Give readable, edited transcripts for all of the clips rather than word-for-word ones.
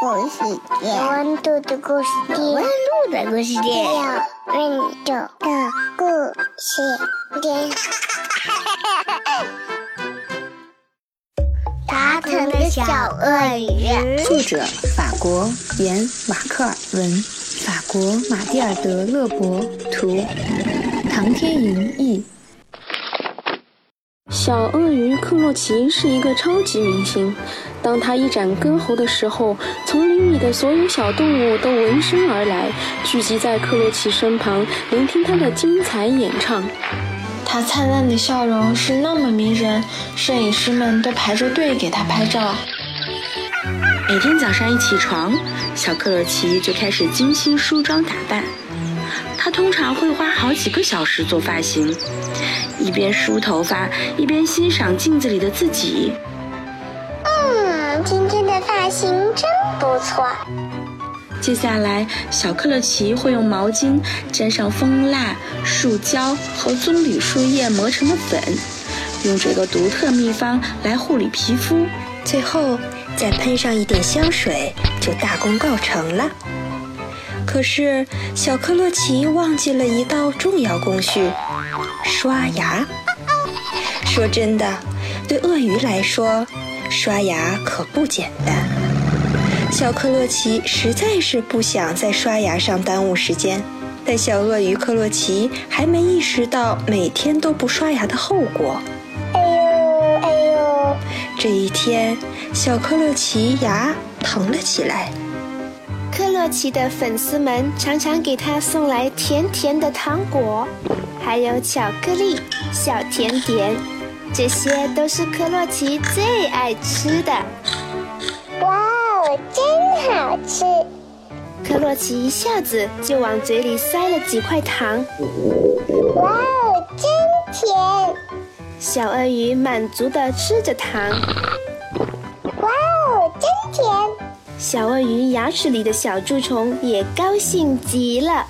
故事店，有温度的故事店，有温度的故事店，有温度的故事店。达腾的小鳄鱼，作者法国原瓦克尔文，法国马蒂尔德勒伯图，唐天莹译。小鳄鱼克洛奇是一个超级明星，当他一展歌喉的时候，丛林里的所有小动物都闻声而来，聚集在克洛奇身旁，聆听他的精彩演唱。他灿烂的笑容是那么迷人，摄影师们都排着队给他拍照。每天早上一起床，小克洛奇就开始精心梳妆打扮，他通常会花好几个小时做发型，一边梳头发一边欣赏镜子里的自己。今天的发型真不错。接下来小克洛奇会用毛巾沾上蜂蜡、树胶和棕榈树叶磨成的粉，用这个独特秘方来护理皮肤，最后再喷上一点香水，就大功告成了。可是小克洛奇忘记了一道重要工序，刷牙。说真的，对鳄鱼来说，刷牙可不简单。小克洛奇实在是不想在刷牙上耽误时间，但小鳄鱼克洛奇还没意识到每天都不刷牙的后果。哎呦哎呦！这一天，小克洛奇牙疼了起来。克洛奇的粉丝们常常给他送来甜甜的糖果，还有巧克力、小甜点，这些都是克洛奇最爱吃的。哇哦，真好吃！克洛奇一下子就往嘴里塞了几块糖。哇哦，真甜！小鳄鱼满足地吃着糖。哇哦，真甜！小鳄鱼牙齿里的小蛀虫也高兴极了。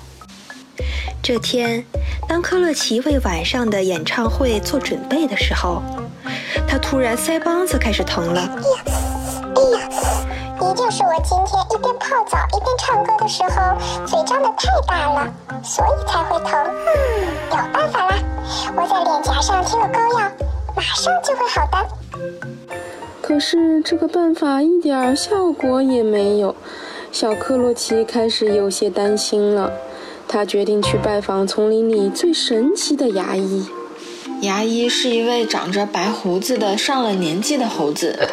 这天，当克洛奇为晚上的演唱会做准备的时候，他突然腮帮子开始疼了。哎呀，也就是我今天一边泡澡一边唱歌的时候，嘴张得太大了，所以才会疼。有办法啦，我在脸颊上贴了膏药，马上就会好的。可是这个办法一点效果也没有，小克洛奇开始有些担心了。他决定去拜访丛林里最神奇的牙医。牙医是一位长着白胡子的上了年纪的猴子，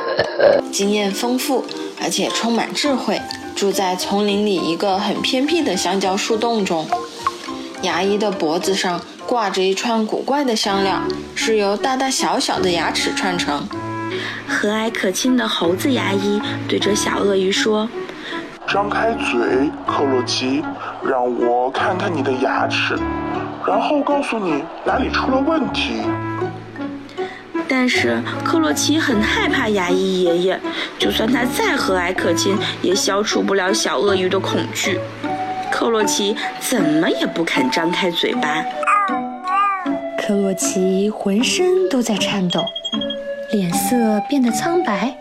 经验丰富，而且充满智慧，住在丛林里一个很偏僻的香蕉树洞中。牙医的脖子上挂着一串古怪的香料，是由大大小小的牙齿串成。和蔼可亲的猴子牙医对着小鳄鱼说：张开嘴，克洛奇，让我看看你的牙齿，然后告诉你哪里出了问题。但是克洛奇很害怕牙医爷爷，就算他再和蔼可亲，也消除不了小鳄鱼的恐惧。克洛奇怎么也不肯张开嘴巴。克洛奇浑身都在颤抖，脸色变得苍白。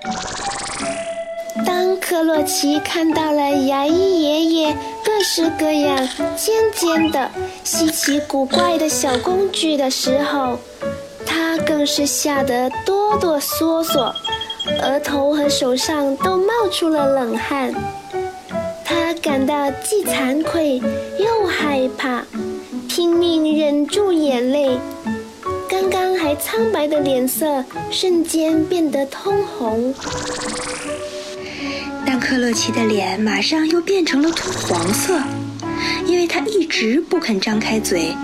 当克洛奇看到了牙医爷爷各式各样尖尖的、稀奇古怪的小工具的时候，他更是吓得哆哆嗦嗦，额头和手上都冒出了冷汗。他感到既惭愧又害怕，拼命忍住眼泪。刚刚还苍白的脸色瞬间变得通红，但克洛奇的脸马上又变成了土黄色，因为他一直不肯张开嘴，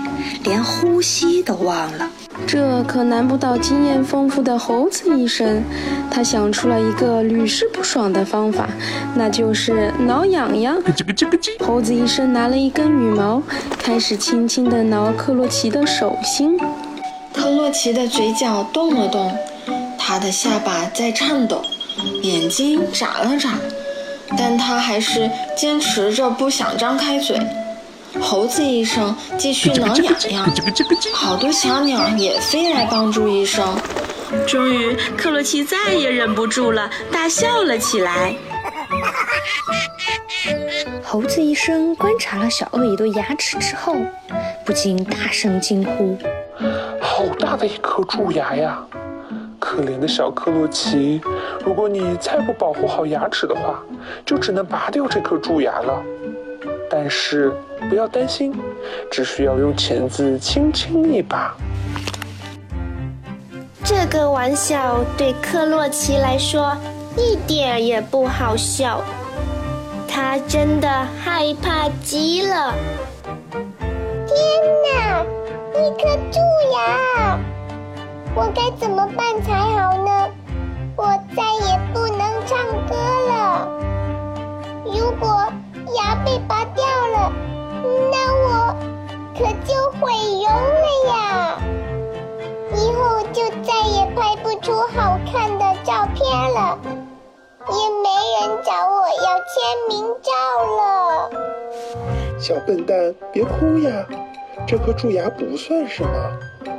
连呼吸都忘了。这可难不倒经验丰富的猴子医生，他想出了一个屡试不爽的方法，那就是挠痒痒。猴子医生拿了一根羽毛，开始轻轻地挠克洛奇的手心。克洛奇的嘴角动了动，他的下巴在颤抖，眼睛眨了眨，但他还是坚持着不想张开嘴。猴子医生继续挠痒痒，好多小鸟也飞来帮助医生。终于，克洛奇再也忍不住了，大笑了起来。猴子医生观察了小鳄鱼的牙齿之后，不禁大声惊呼：“好大的一颗蛀牙呀！可怜的小克洛奇，如果你再不保护好牙齿的话，就只能拔掉这颗蛀牙了。但是不要担心，只需要用钳子轻轻一拔。”这个玩笑对克洛奇来说一点也不好笑，他真的害怕极了。天哪，一颗蛀牙！我该怎么办才好呢？我再也不能唱歌了。如果牙被拔掉了，那我可就毁容了呀！以后就再也拍不出好看的照片了，也没人找我要签名照了。小笨蛋，别哭呀，这颗蛀牙不算什么，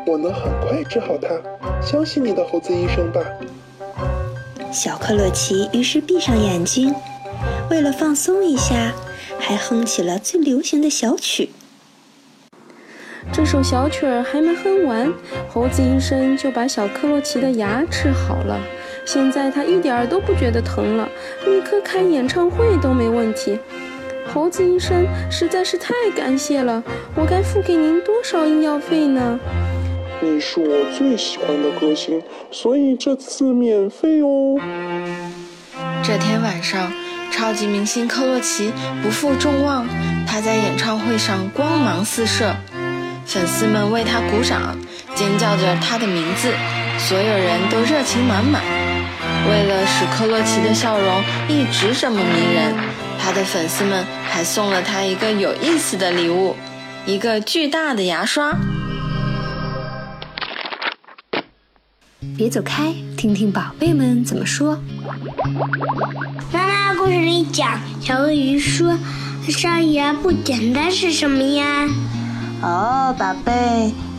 我能很快治好它，相信你的猴子医生吧。小克洛奇于是闭上眼睛，为了放松一下，还哼起了最流行的小曲。这首小曲儿还没哼完，猴子医生就把小克洛奇的牙治好了。现在他一点儿都不觉得疼了，立刻开演唱会都没问题。猴子医生实在是太感谢了，我该付给您多少医药费呢？你是我最喜欢的歌星，所以这次免费哦。这天晚上，超级明星克洛奇不负众望，他在演唱会上光芒四射。粉丝们为他鼓掌，尖叫着他的名字，所有人都热情满满。为了使克洛奇的笑容一直这么迷人，他的粉丝们还送了他一个有意思的礼物，一个巨大的牙刷。别走开，听听宝贝们怎么说。妈妈，故事里讲小鳄鱼说鲨鱼牙不简单是什么呀？哦，宝贝，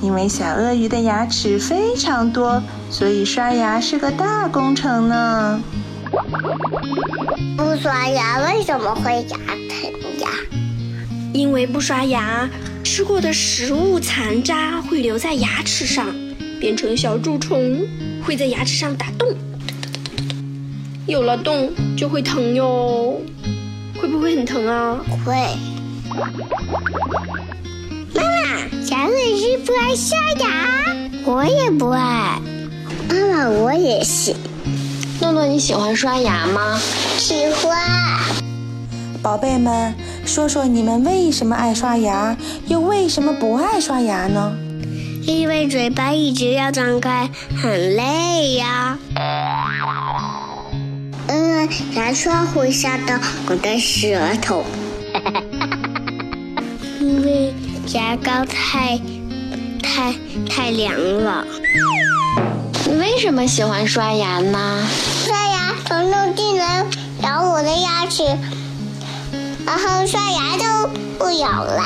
因为小鳄鱼的牙齿非常多，所以刷牙是个大工程呢。不刷牙为什么会牙疼呀？因为不刷牙，吃过的食物残渣会留在牙齿上，变成小蛀虫，会在牙齿上打洞，有了洞就会疼哟。会不会很疼啊？会。妈妈，小鳄鱼不爱刷牙，我也不爱。妈妈，我也是。诺诺，你喜欢刷牙吗？喜欢。宝贝们，说说你们为什么爱刷牙，又为什么不爱刷牙呢？因为嘴巴一直要张开，很累呀。牙刷会杀到我的舌头。因为牙膏太凉了。你为什么喜欢刷牙呢？刷牙虫虫竟然咬我的牙齿，然后刷牙都不咬啦。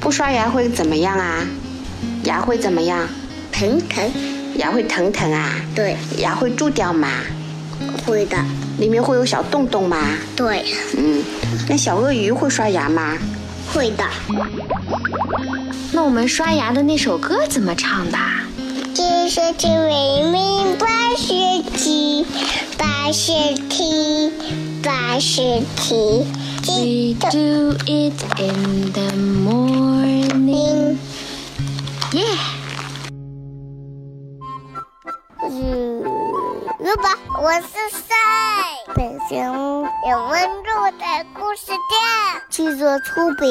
不刷牙会怎么样啊？牙会怎么样？疼。牙会疼啊？对。牙会蛀掉吗？会的。里面会有小洞洞吗？对。那小鳄鱼会刷牙吗？会的。那我们刷牙的那首歌怎么唱的？这是只为民八十七。We do it in the morning. Yeah. 如果我是赛，北京有温度的故事店，记者出品。